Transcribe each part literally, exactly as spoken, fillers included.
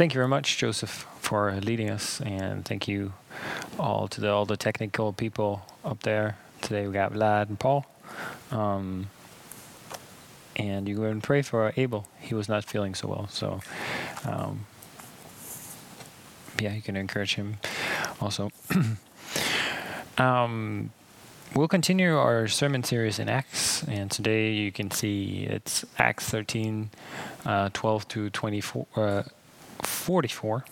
Thank you very much, Joseph, for leading us, and thank you all to the, all the technical people up there. Today we got Vlad and Paul. Um, and you go and pray for Abel. He was not feeling so well, so um, yeah, you can encourage him also. um, we'll continue our sermon series in Acts, and today you can see it's Acts thirteen, uh, twelve to twenty-four, uh, forty-four,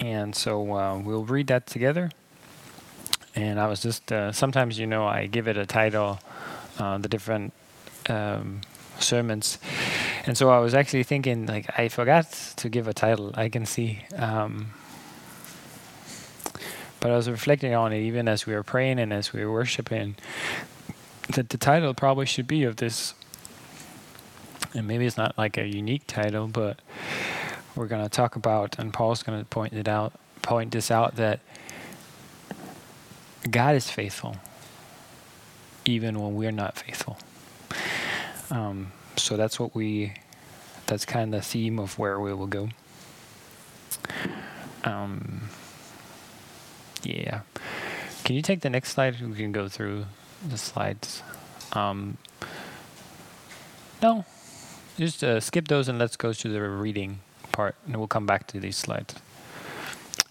and so uh, we'll read that together. And I was just, uh, sometimes, you know, I give it a title, uh, the different um, sermons. And so I was actually thinking, like, I forgot to give a title, I can see. Um, but I was reflecting on it, even as we were praying and as we were worshiping, that the title probably should be of this. And maybe it's not like a unique title, but we're going to talk about, and Paul's going to point it out, point this out, that God is faithful, even when we're not faithful. Um, so that's what we, that's kind of the theme of where we will go. Um, yeah. Can you take the next slide? We can go through the slides. Um, no. Just uh, skip those and let's go to the reading part, and we'll come back to these slides.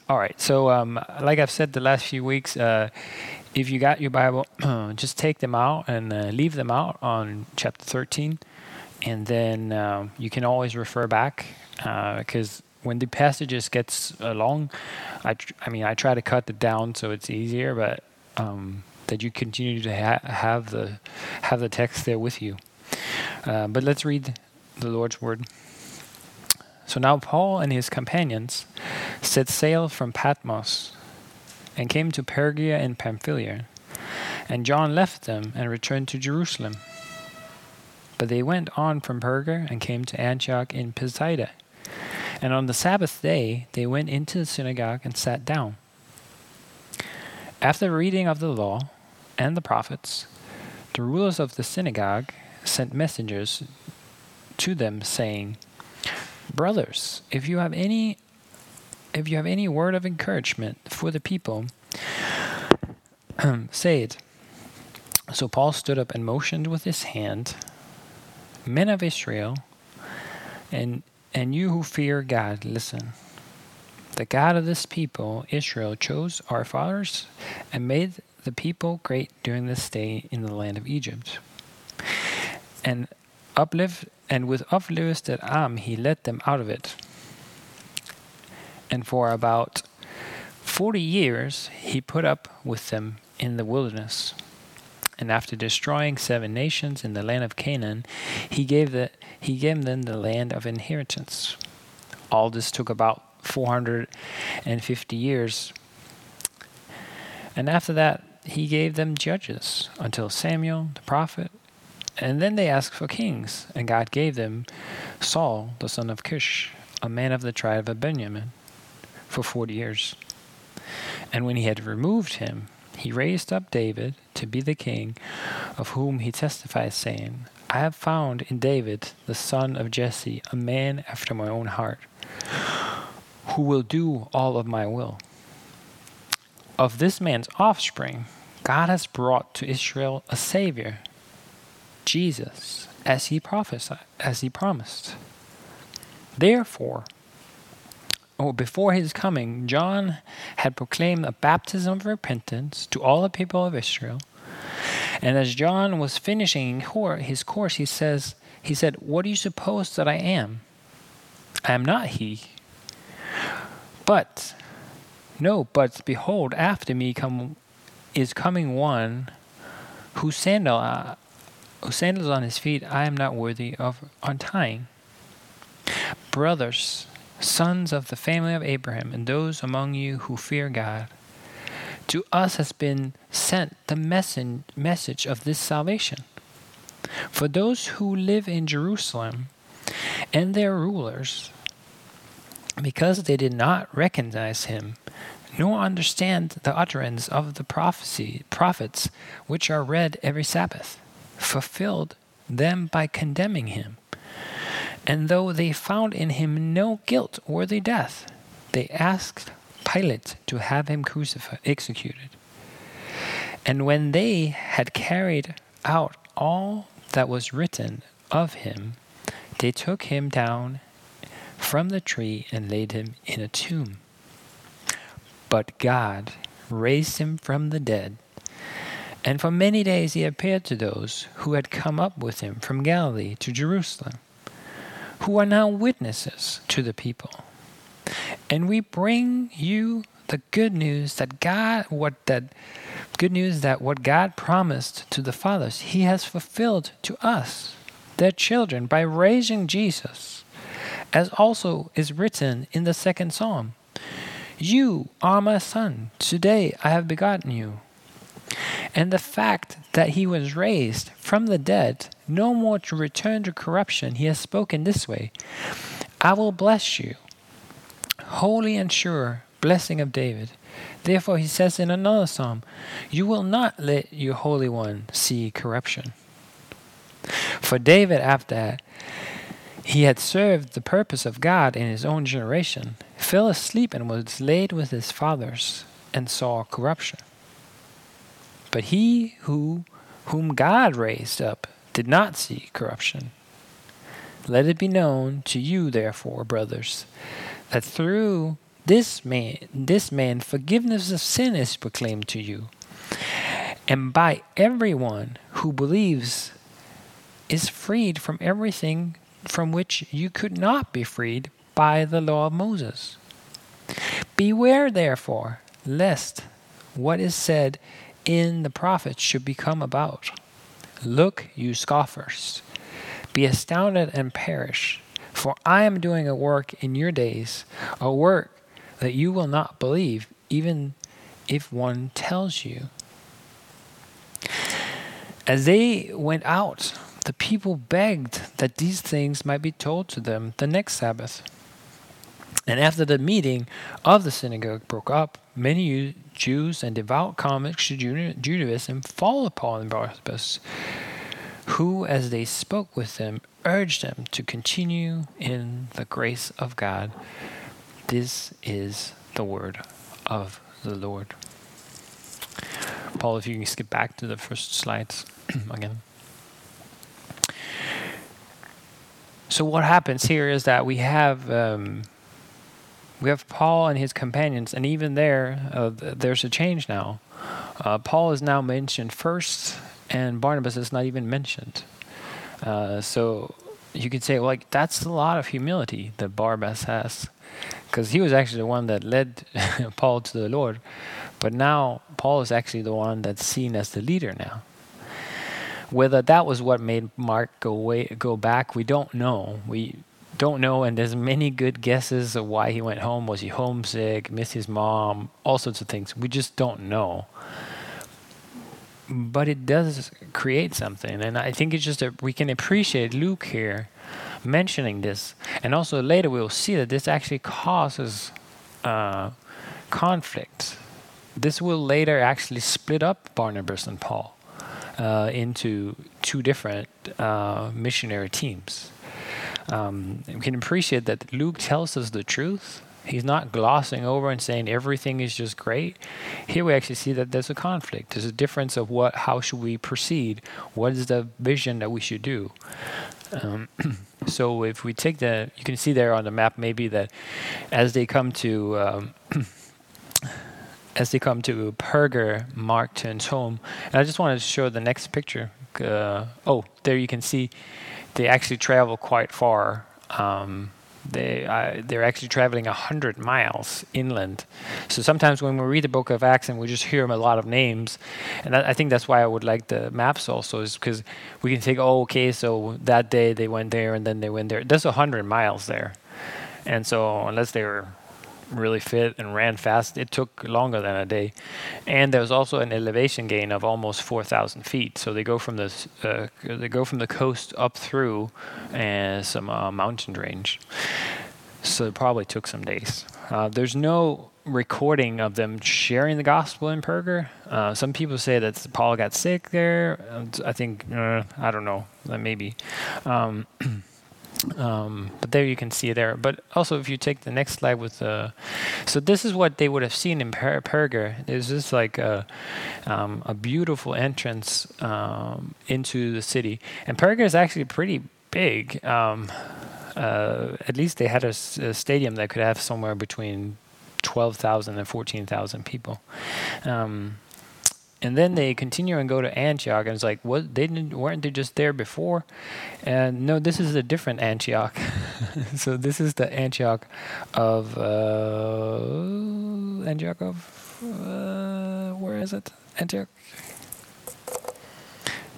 All right, so um, like I've said the last few weeks, uh, if you got your Bible, just take them out and uh, leave them out on chapter thirteen, and then uh, you can always refer back, because uh, when the passages gets uh, long, I, tr- I mean, I try to cut it down so it's easier, but um, that you continue to ha- have the have the text there with you. Uh, but let's read the Lord's Word. So now Paul and his companions set sail from Patmos and came to Perga and Pamphylia. And John left them and returned to Jerusalem. But they went on from Perga and came to Antioch in Pisidia. And on the Sabbath day they went into the synagogue and sat down. After reading of the law and the prophets, the rulers of the synagogue sent messengers to them, saying, "Brothers, if you have any if you have any word of encouragement for the people, say it." So Paul stood up and motioned with his hand, "Men of Israel, and and you who fear God, listen. The God of this people, Israel, chose our fathers and made the people great during this stay in the land of Egypt. And uplift And with uplifted arm he led them out of it. And for about forty years he put up with them in the wilderness. And after destroying seven nations in the land of Canaan, he gave the he gave them the land of inheritance. All this took about four hundred and fifty years. And after that he gave them judges until Samuel the prophet. And then they asked for kings, and God gave them Saul, the son of Kish, a man of the tribe of Benjamin, for forty years. And when he had removed him, he raised up David to be the king, of whom he testified, saying, 'I have found in David, the son of Jesse, a man after my own heart, who will do all of my will.' Of this man's offspring, God has brought to Israel a Savior, Jesus, as he prophesied, as he promised. Therefore, or before his coming, John had proclaimed a baptism of repentance to all the people of Israel. And as John was finishing his course, he says, he said, 'What do you suppose that I am? I am not he. But no, but behold, after me come is coming one whose sandal I, Whose sandals on his feet I am not worthy of untying.' Brothers, sons of the family of Abraham, and those among you who fear God, to us has been sent the message of this salvation. For those who live in Jerusalem and their rulers, because they did not recognize him, nor understand the utterance of the prophecy prophets which are read every Sabbath, fulfilled them by condemning him. And though they found in him no guilt worthy death, they asked Pilate to have him crucified, executed. And when they had carried out all that was written of him, they took him down from the tree and laid him in a tomb. But God raised him from the dead, and for many days he appeared to those who had come up with him from Galilee to Jerusalem, who are now witnesses to the people. And we bring you the good news that God, what that good news that what God promised to the fathers, he has fulfilled to us, their children, by raising Jesus, as also is written in the second psalm. You are my son, today I have begotten you. And the fact that he was raised from the dead, no more to return to corruption, he has spoken this way, I will bless you, holy and sure blessing of David. Therefore he says in another psalm, you will not let your Holy One see corruption. For David, after he had served the purpose of God in his own generation, fell asleep and was laid with his fathers and saw corruption. But he who whom God raised up did not see corruption. Let it be known to you, therefore, brothers, that through this man, this man forgiveness of sin is proclaimed to you, and by everyone who believes is freed from everything from which you could not be freed by the law of Moses. Beware, therefore, lest what is said in the prophets should become about. Look, you scoffers, be astounded and perish, for I am doing a work in your days, a work that you will not believe, even if one tells you. As they went out, the people begged that these things might be told to them the next Sabbath. And after the meeting of the synagogue broke up, many Jews and devout converts to Judaism fall upon Barnabas, who, as they spoke with them, urged them to continue in the grace of God. This is the word of the Lord. Paul, if you can skip back to the first slides again. So what happens here is that we have um, we have Paul and his companions, and even there, uh, there's a change now. Uh, Paul is now mentioned first, and Barnabas is not even mentioned. Uh, so you could say, like, that's a lot of humility that Barnabas has, because he was actually the one that led Paul to the Lord, but now Paul is actually the one that's seen as the leader now. Whether that was what made Mark go way, go back, we don't know. We don't know, and there's many good guesses of why he went home. Was he homesick, missed his mom, all sorts of things. We just don't know. But it does create something, and I think it's just that we can appreciate Luke here mentioning this. And also later we'll see that this actually causes uh, conflict. This will later actually split up Barnabas and Paul. Uh, into two different uh, missionary teams. Um, we can appreciate that Luke tells us the truth. He's not glossing over and saying everything is just great. Here we actually see that there's a conflict. There's a difference of what, how should we proceed? What is the vision that we should do? Um, so if we take the, you can see there on the map maybe that as they come to... Um, As they come to Perga, Mark turns home. And I just wanted to show the next picture. Uh, oh, there you can see they actually travel quite far. Um, they, uh, they're actually traveling one hundred miles inland. So sometimes when we read the book of Acts and we just hear a lot of names, and I, I think that's why I would like the maps also, is because we can think, oh, okay, so that day they went there and then they went there. There's one hundred miles there. And so unless they were really fit and ran fast, it took longer than a day. And there was also an elevation gain of almost four thousand feet. So they go from the uh, they go from the coast up through uh, some uh, mountain range. So it probably took some days. Uh, there's no recording of them sharing the gospel in Perga. Uh, some people say that Paul got sick there. I think uh, I don't know. Maybe. Um, Um, but there you can see there. But also, if you take the next slide with the, so this is what they would have seen in per- Perga. There's just like a, um, a beautiful entrance um, into the city, and Perga is actually pretty big. Um, uh, at least they had a, s- a stadium that could have somewhere between twelve thousand and fourteen thousand people. Um, And then they continue and go to Antioch, and it's like, what? They didn't, weren't they just there before? And no, this is a different Antioch. So this is the Antioch of uh, Antioch of uh, where is it? Antioch.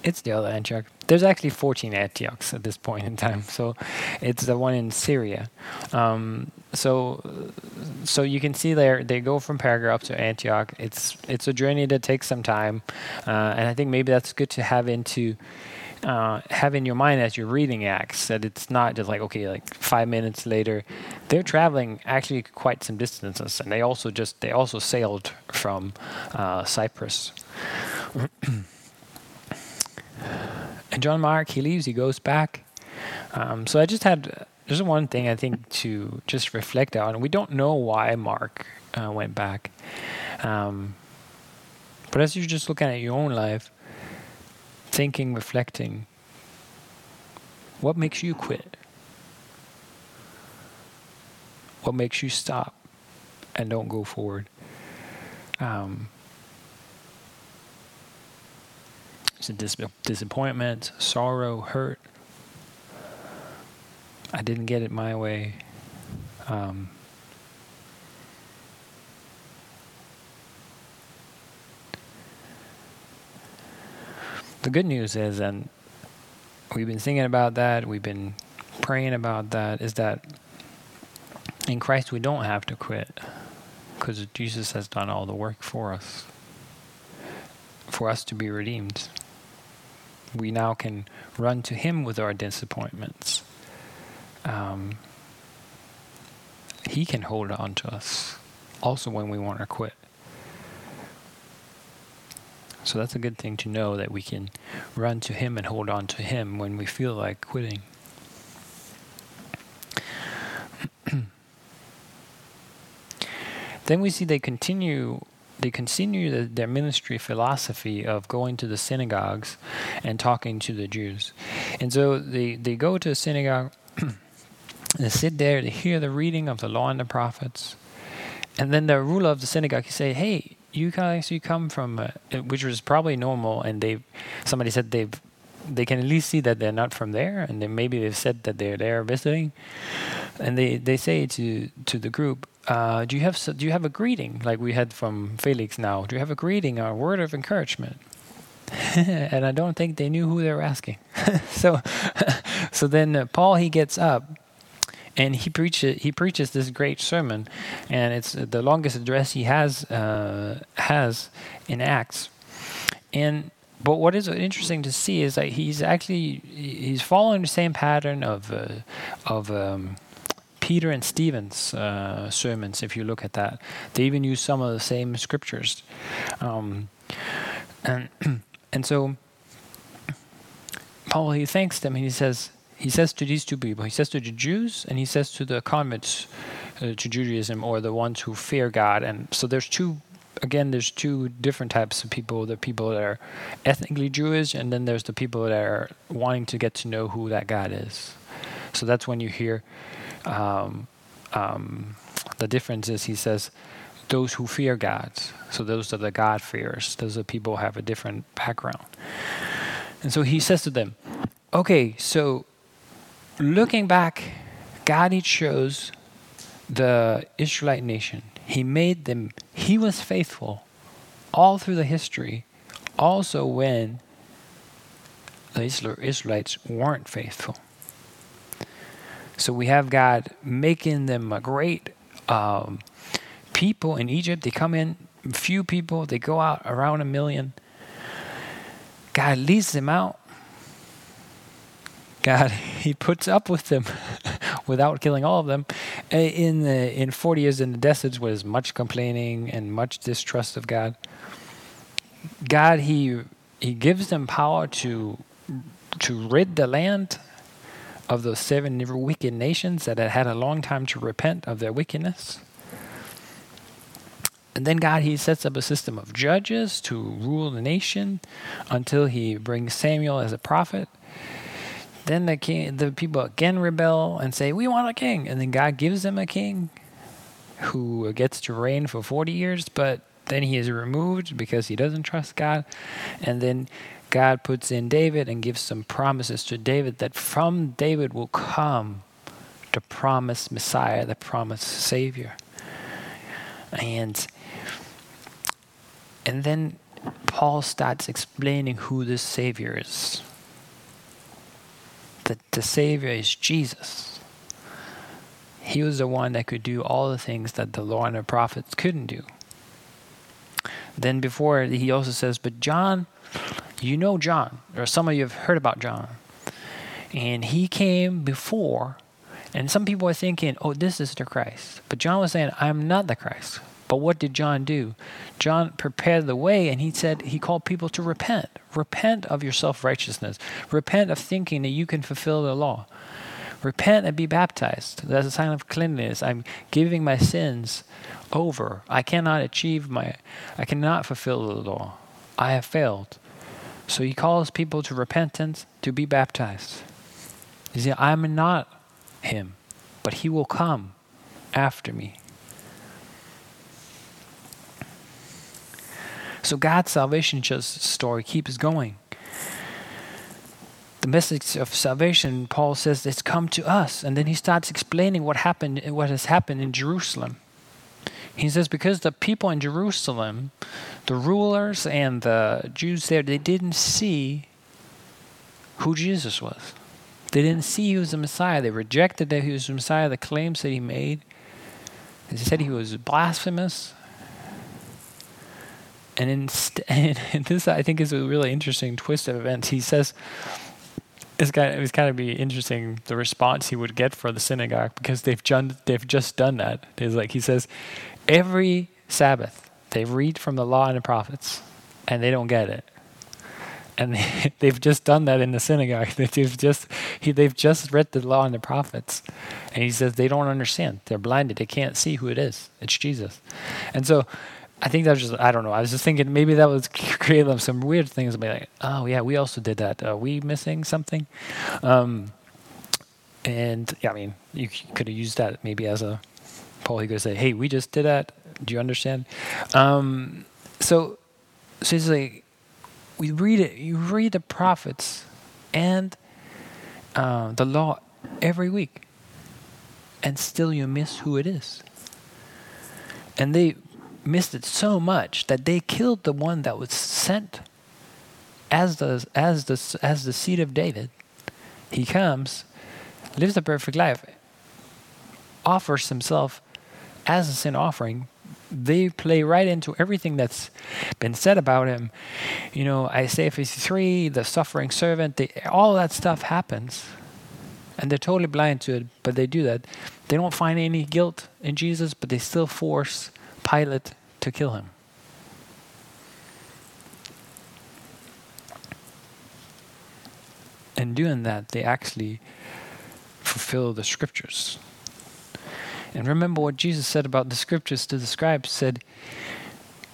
It's the other Antioch. There's actually fourteen Antiochs at this point in time. So it's the one in Syria. Um, So, so you can see there they go from Perga up to Antioch. It's it's a journey that takes some time, uh, and I think maybe that's good to have into uh, have in your mind as you're reading Acts, that it's not just like okay, like five minutes later. They're traveling actually quite some distances, and they also just they also sailed from uh, Cyprus. And John Mark, he leaves, he goes back. Um, so I just had. There's one thing I think to just reflect on. We don't know why Mark uh, went back. Um, but as you're just looking at your own life, thinking, reflecting, what makes you quit? What makes you stop and don't go forward? Um, it's a dis- disappointment, sorrow, hurt. I didn't get it my way. Um, the good news is, and we've been thinking about that, we've been praying about that, is that in Christ we don't have to quit because Jesus has done all the work for us, for us to be redeemed. We now can run to Him with our disappointments. Um, he can hold on to us also when we want to quit. So that's a good thing to know, that we can run to Him and hold on to Him when we feel like quitting. Then we see they continue they continue the, their ministry philosophy of going to the synagogues and talking to the Jews. And so they, they go to a synagogue. They sit there, they hear the reading of the law and the prophets. And then the ruler of the synagogue, he say, hey, you guys, you come from, uh, which was probably normal, and they, somebody said they they can at least see that they're not from there, and then maybe they've said that they're there visiting. And they, they say to, to the group, uh, do you have do you have a greeting, like we had from Felix now? Do you have a greeting or a word of encouragement? And I don't think they knew who they were asking. so so then uh, Paul, he gets up. And he preaches. He preaches this great sermon, and it's the longest address he has uh, has in Acts. And but what is interesting to see is that he's actually he's following the same pattern of uh, of um, Peter and Stephen's uh, sermons. If you look at that, they even use some of the same scriptures, um, and and so Paul, he thanks them and he says. He says to these two people, he says to the Jews and he says to the converts uh, to Judaism, or the ones who fear God. And so there's two, again, there's two different types of people. The people that are ethnically Jewish, and then there's the people that are wanting to get to know who that God is. So that's when you hear um, um, the difference is, he says, those who fear God. So those are the God-fearers. Those are people who have a different background. And so he says to them, okay, so looking back, God, He chose the Israelite nation. He made them. He was faithful all through the history, also when the Israelites weren't faithful. So we have God making them a great um, people in Egypt. They come in, few people. They go out, around a million. God leads them out. God, He puts up with them without killing all of them. In the, in forty years in the desert was much complaining and much distrust of God. God, He He gives them power to to rid the land of those seven wicked nations that had had a long time to repent of their wickedness. And then God, he sets up a system of judges to rule the nation until he brings Samuel as a prophet. Then the king, the people again rebel and say, we want a king. And then God gives them a king who gets to reign for forty years, but then he is removed because he doesn't trust God. And then God puts in David and gives some promises to David that from David will come the promised Messiah, the promised Savior. And and then Paul starts explaining who this Savior is. That the Savior is Jesus. He was the one that could do all the things that the law and the prophets couldn't do. Then before, he also says, but John, you know John, or some of you have heard about John. And he came before, and some people are thinking, oh, this is the Christ. But John was saying, I'm not the Christ. But what did John do? John prepared the way, and he said, he called people to repent. Repent of your self-righteousness. Repent of thinking that you can fulfill the law. Repent and be baptized. That's a sign of cleanliness. I'm giving my sins over. I cannot achieve my, I cannot fulfill the law. I have failed. So he calls people to repentance, to be baptized. He said, I'm not him, but he will come after me. So God's salvation story keeps going. The message of salvation, Paul says, it's come to us. And then he starts explaining what happened, what has happened in Jerusalem. He says, because the people in Jerusalem, the rulers and the Jews there, they didn't see who Jesus was. They didn't see he was the Messiah. They rejected that he was the Messiah, the claims that he made. They said he was blasphemous. And, in st- and this, I think, is a really interesting twist of events. He says, it's kind of, it's kind of be interesting the response he would get for the synagogue because they've done, they've just done that. It's like he says, every Sabbath they read from the law and the prophets, and they don't get it. And they, they've just done that in the synagogue. They've just he, they've just read the law and the prophets, and he says they don't understand. They're blinded. They can't see who it is. It's Jesus, and so. I think that was just, I don't know. I was just thinking maybe that was creating them some weird things and be like, oh, yeah, we also did that. Are we missing something? Um, and, yeah, I mean, you could have used that maybe as a poll. You could say, hey, we just did that. Do you understand? Um, so, so it's like, we read it. You read the prophets and uh, the law every week, and still you miss who it is. And they missed it so much that they killed the one that was sent as the as the as the seed of David. He comes, lives a perfect life, offers himself as a sin offering. They play right into everything that's been said about him. You know, Isaiah fifty-three, the suffering servant, they, all that stuff happens. And they're totally blind to it, but they do that. They don't find any guilt in Jesus, but they still force Pilate to kill him. And doing that, they actually fulfill the scriptures. And remember what Jesus said about the scriptures to the scribes, said,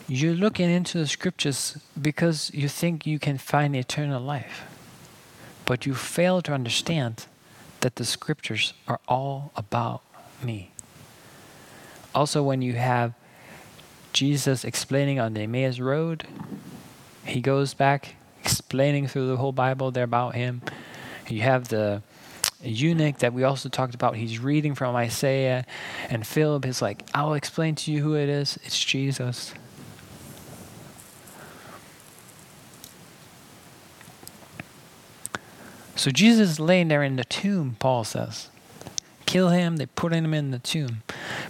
you're looking into the scriptures because you think you can find eternal life, but you fail to understand that the scriptures are all about me. Also, when you have Jesus explaining on the Emmaus Road, he goes back explaining through the whole Bible there about him. You have the eunuch that we also talked about. He's reading from Isaiah, and Philip is like, I'll explain to you who it is. It's Jesus. So Jesus is laying there in the tomb, Paul says. Kill him, they put him in the tomb.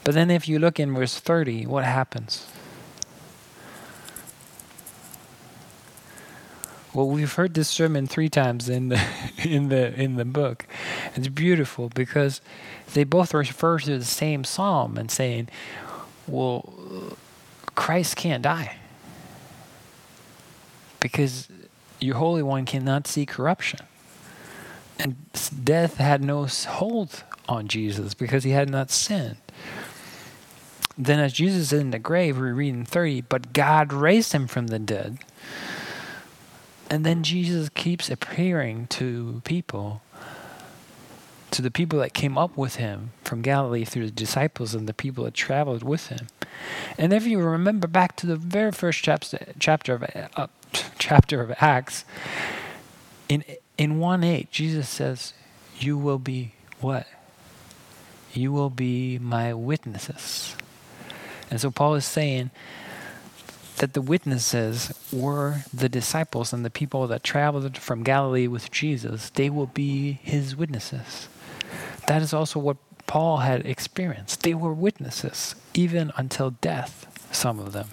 But then if you look in verse thirty, what happens? Well, we've heard this sermon three times in the in the in the book. It's beautiful because they both refer to the same psalm and saying, well, Christ can't die because your Holy One cannot see corruption. And death had no hold on Jesus because he had not sinned. Then as Jesus is in the grave, we read in thirty, but God raised him from the dead. And then Jesus keeps appearing to people, to the people that came up with him from Galilee through the disciples and the people that traveled with him. And if you remember back to the very first chapter of, uh, chapter of Acts, in in one eight, Jesus says, you will be what? You will be my witnesses. And so Paul is saying that the witnesses were the disciples and the people that traveled from Galilee with Jesus. They will be his witnesses. That is also what Paul had experienced. They were witnesses, even until death, some of them.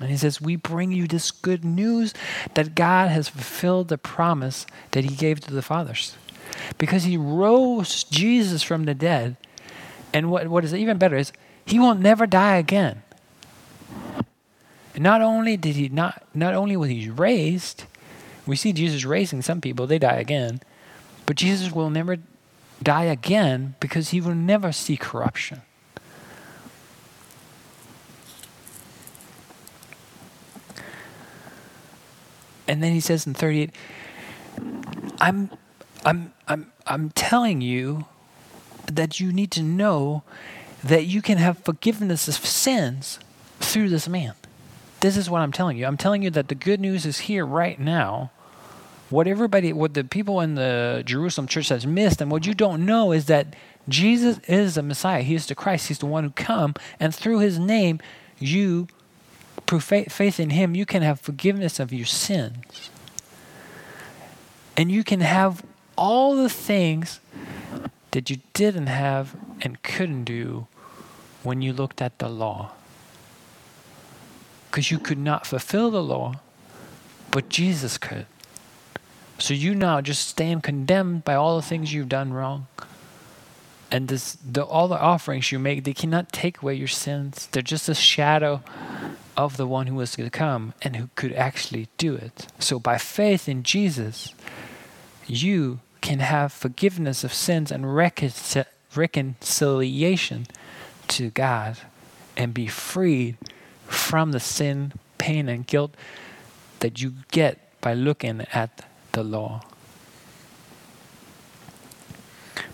And he says, we bring you this good news that God has fulfilled the promise that he gave to the fathers. Because he rose Jesus from the dead. And what, what is even better is he will never die again. And not only did he not, not only was he raised, we see Jesus raising some people, they die again. But Jesus will never die again because he will never see corruption. And then he says in thirty-eight, I'm I'm I'm I'm telling you that you need to know that you can have forgiveness of sins through this man. This is what I'm telling you. I'm telling you that the good news is here right now. What everybody, what the people in the Jerusalem church has missed, and what you don't know is that Jesus is the Messiah. He is the Christ. He's the one who come, and through his name, you, through faith in him, you can have forgiveness of your sins. And you can have all the things that you didn't have and couldn't do when you looked at the law. Because you could not fulfill the law, but Jesus could. So you now just stand condemned by all the things you've done wrong. And this, the, all the offerings you make, they cannot take away your sins. They're just a shadow of the one who was to come and who could actually do it. So by faith in Jesus, you can have forgiveness of sins and recon- reconciliation to God and be freed from the sin, pain, and guilt that you get by looking at the law.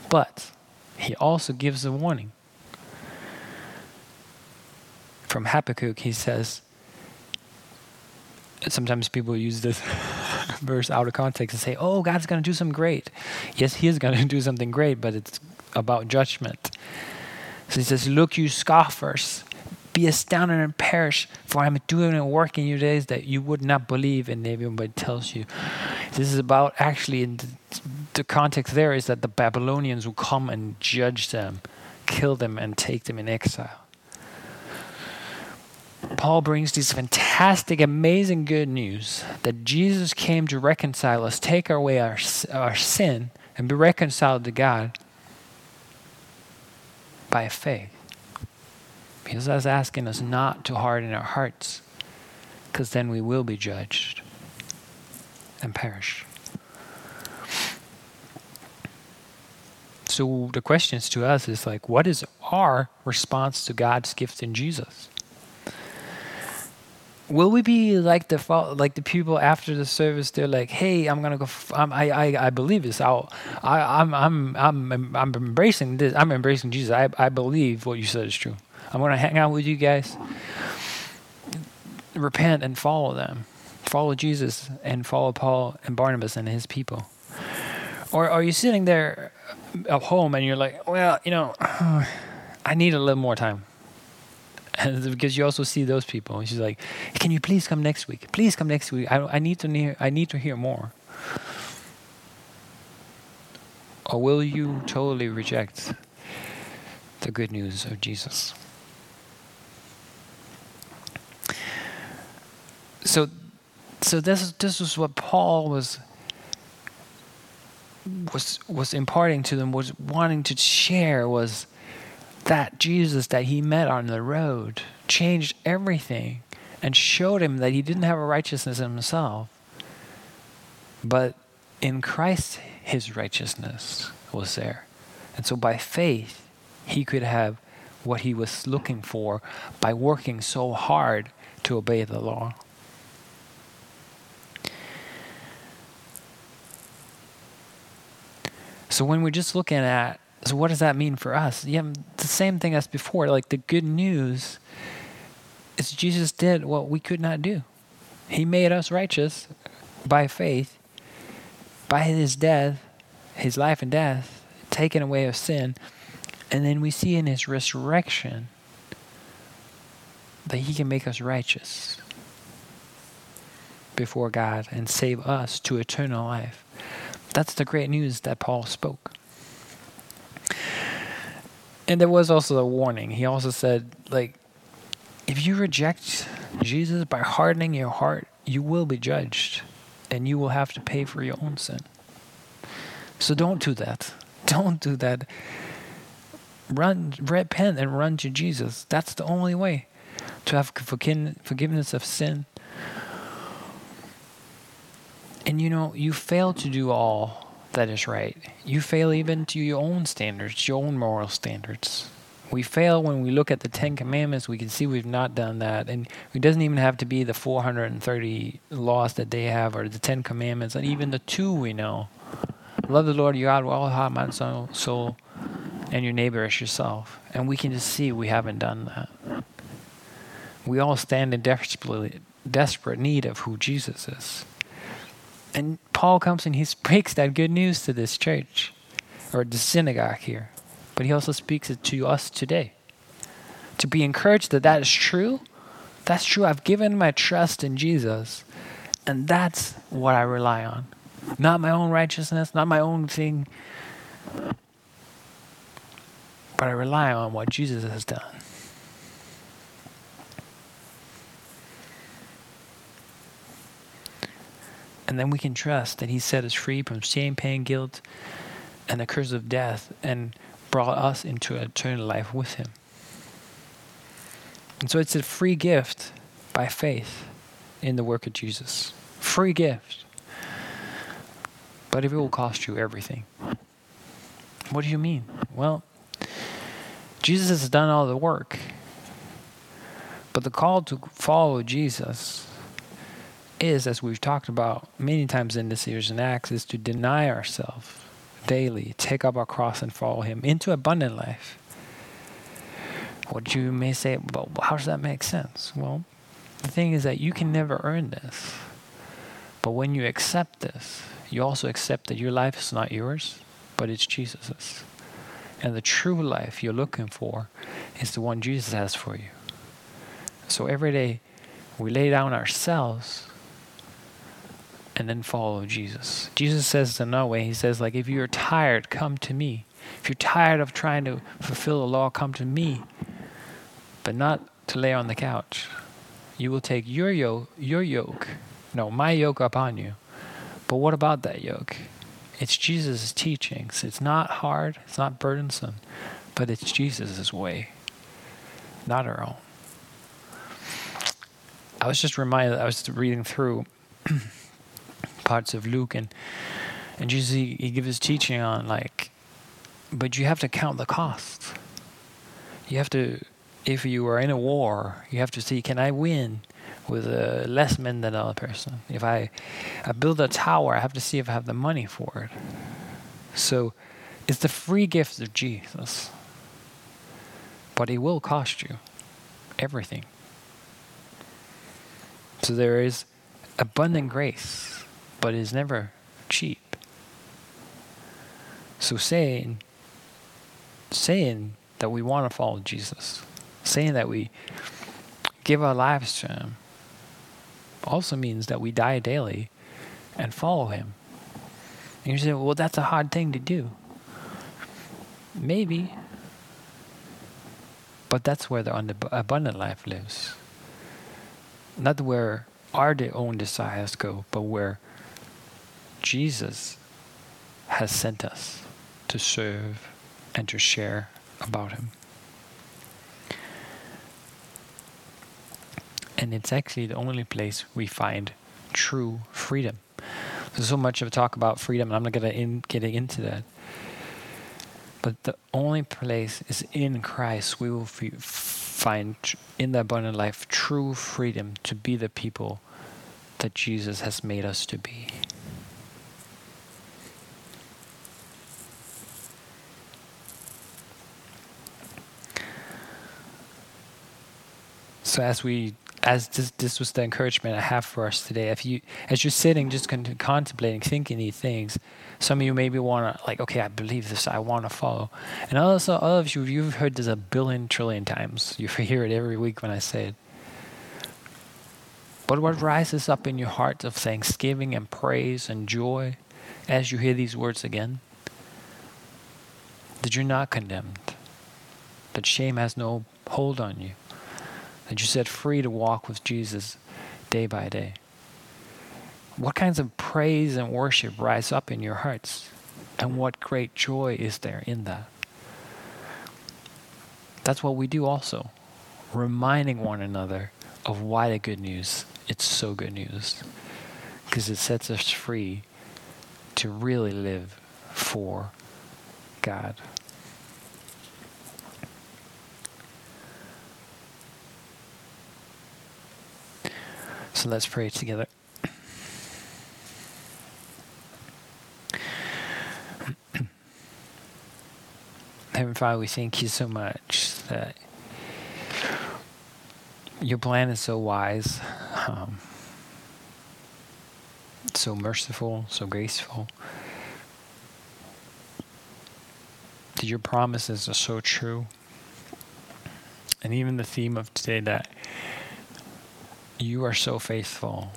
But he also gives a warning. From Habakkuk, he says, sometimes people use this verse out of context and say, oh, God's going to do something great. Yes, he is going to do something great, but it's about judgment. So he says, look, you scoffers, be astounded and perish, for I'm doing a work in your days that you would not believe, and everybody tells you. This is about, actually, in the context there is that the Babylonians will come and judge them, kill them, and take them in exile. Paul brings this fantastic, amazing good news that Jesus came to reconcile us, take away our, our sin, and be reconciled to God by faith. Because that's asking us not to harden our hearts, because then we will be judged and perish. So the questions to us is like, what is our response to God's gift in Jesus? Will we be like the like the people after the service? They're like, "Hey, I'm gonna go. F- I'm, I I I believe this. I'll, I I'm I'm I'm I'm embracing this. I'm embracing Jesus. I I believe what you said is true. I'm gonna hang out with you guys. Repent and follow them. Follow Jesus and follow Paul and Barnabas and his people." Or are you sitting there at home and you're like, "Well, you know, I need a little more time." Because you also see those people. She's like, "Can you please come next week? Please come next week. I, I need to hear. I need to hear more." Or will you totally reject the good news of Jesus? So, so this this is what Paul was was was imparting to them. Was wanting to share was. That Jesus that he met on the road changed everything and showed him that he didn't have a righteousness in himself, but In Christ, his righteousness was there. And so by faith, he could have what he was looking for by working so hard to obey the law. So when we're just looking at, so what does that mean for us? Yeah, the same thing as before, like the good news is Jesus did what we could not do. He made us righteous by faith, by his death, his life and death, taking away of sin. And then we see in his resurrection that he can make us righteous before God and save us to eternal life. That's the great news that Paul spoke. And there was also a warning. He also said, like, if you reject Jesus by hardening your heart, you will be judged and you will have to pay for your own sin. So don't do that. Don't do that. Run, repent and run to Jesus. That's the only way to have forgiveness of sin. And you know, you fail to do all that is right. You fail even to your own standards, your own moral standards. We fail when we look at the Ten Commandments. We can see we've not done that. And it doesn't even have to be the four hundred thirty laws that they have or the Ten Commandments, and even the two we know. Love the Lord your God with all heart, mind, soul, soul, and your neighbor as yourself. And we can just see we haven't done that. We all stand in desperate, desperate need of who Jesus is. And Paul comes and he speaks that good news to this church, or the synagogue here. But he also speaks it to us today. To be encouraged that that is true. That's true. I've given my trust in Jesus. And that's what I rely on. Not my own righteousness, not my own thing. But I rely on what Jesus has done. And then we can trust that he set us free from shame, pain, guilt, and the curse of death, and brought us into eternal life with him. And so it's a free gift by faith in the work of Jesus. Free gift. But it will cost you everything. What do you mean? Well, Jesus has done all the work. But the call to follow Jesus is, as we've talked about many times in this series in Acts, is to deny ourselves daily, take up our cross and follow him into abundant life. What you may say, well, how does that make sense? Well, the thing is that you can never earn this. But when you accept this, you also accept that your life is not yours, but it's Jesus's. And the true life you're looking for is the one Jesus has for you. So every day we lay down ourselves and then follow Jesus. Jesus says in another way, he says, like, if you're tired, come to me. If you're tired of trying to fulfill the law, come to me. But not to lay on the couch. You will take your yoke, your yoke, no, my yoke upon you. But what about that yoke? It's Jesus' teachings. It's not hard, it's not burdensome, but it's Jesus' way, not our own. I was just reminded, I was reading through parts of Luke, and and Jesus, he, he gives his teaching on, like, but you have to count the cost. You have to, if you are in a war, you have to see, can I win with uh, less men than another person? If I, I build a tower, I have to see if I have the money for it. So it's the free gift of Jesus, but it will cost you everything. So there is abundant grace, but it is never cheap. So saying, saying that we want to follow Jesus, saying that we give our lives to him, also means that we die daily and follow him. And you say, well, that's a hard thing to do. Maybe, but that's where the abundant life lives. Not where our own desires go, but where Jesus has sent us to serve and to share about him. And it's actually the only place we find true freedom. There's so much of talk about freedom, and I'm not gonna in, getting into that. But the only place is in Christ we will f- find in the abundant life true freedom to be the people that Jesus has made us to be. So as we, as this, this was the encouragement I have for us today. If you, as you're sitting, just con- contemplating, thinking these things, some of you maybe want to, like, okay, I believe this, I want to follow. And also, all of you, you've heard this a billion, trillion times. You hear it every week when I say it. But what rises up in your heart of thanksgiving and praise and joy as you hear these words again? That you're not condemned. That shame has no hold on you. That you're set free to walk with Jesus day by day. What kinds of praise and worship rise up in your hearts? And what great joy is there in that? That's what we do also, reminding one another of why the good news, it's so good news. Because it sets us free to really live for God. So let's pray together. Heavenly Father, we thank you so much that your plan is so wise, um, so merciful, so graceful. That your promises are so true. And even the theme of today, that you are so faithful,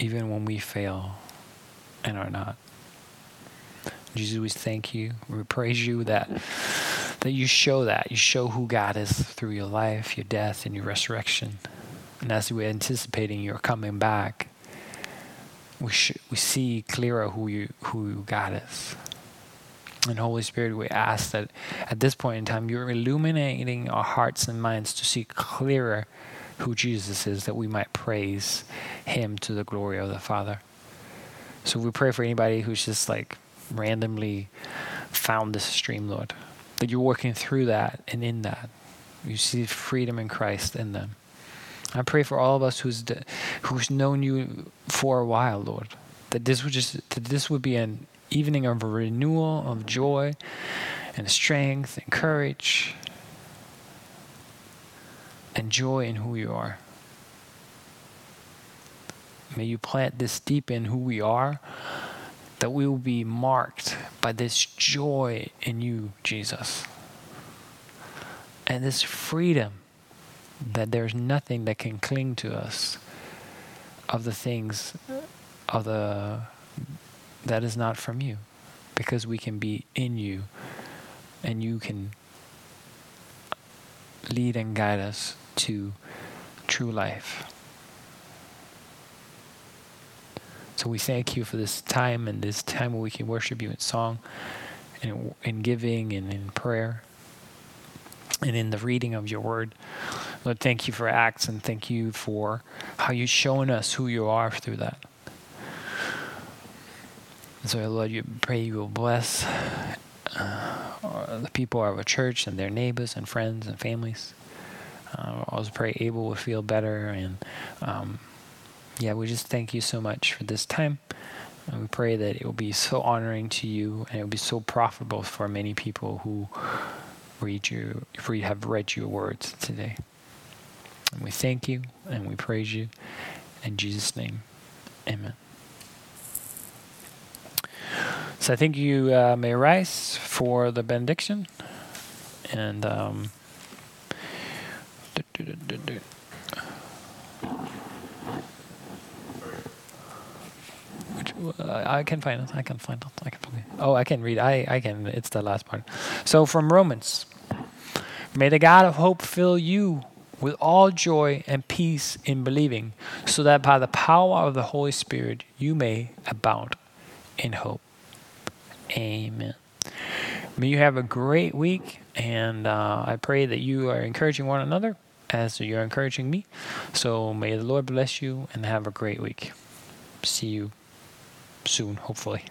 even when we fail and are not. Jesus, we thank you. We praise you that that you show that. You show who God is through your life, your death, and your resurrection. And as we're anticipating your coming back, we sh- we see clearer who you who God is. And Holy Spirit, we ask that at this point in time, you're illuminating our hearts and minds to see clearer who Jesus is, that we might praise him to the glory of the Father. So we pray for anybody who's just like randomly found this stream, Lord, that you're working through that and in that. You see freedom in Christ in them. I pray for all of us who's de- who's known you for a while, Lord, that this would just that this would be an evening of renewal, of joy and strength and courage. And joy in who you are. May you plant this deep in who we are, that we will be marked by this joy in you, Jesus. And this freedom that there's nothing that can cling to us of the things of the that is not from you, because we can be in you and you can lead and guide us to true life. So we thank you for this time and this time where we can worship you in song and in giving and in prayer and in the reading of your word. Lord, thank you for Acts, and thank you for how you've shown us who you are through that. And so Lord, you pray you will bless Uh, the people of our church and their neighbors and friends and families. Uh, I also pray Abel will feel better. And um, yeah, we just thank you so much for this time. And we pray that it will be so honoring to you, and it will be so profitable for many people who read you, who have read your words today. And we thank you and we praise you. In Jesus' name, amen. So I think you uh, may rise for the benediction, and um, do, do, do, do, do. Which, uh, I can find it. I can find it. I can find it. Oh, I can read. I I can. It's the last part. So from Romans, may the God of hope fill you with all joy and peace in believing, so that by the power of the Holy Spirit you may abound in hope. Amen. May you have a great week, and uh, I pray that you are encouraging one another as you're encouraging me. So may the Lord bless you, and have a great week. See you soon, hopefully.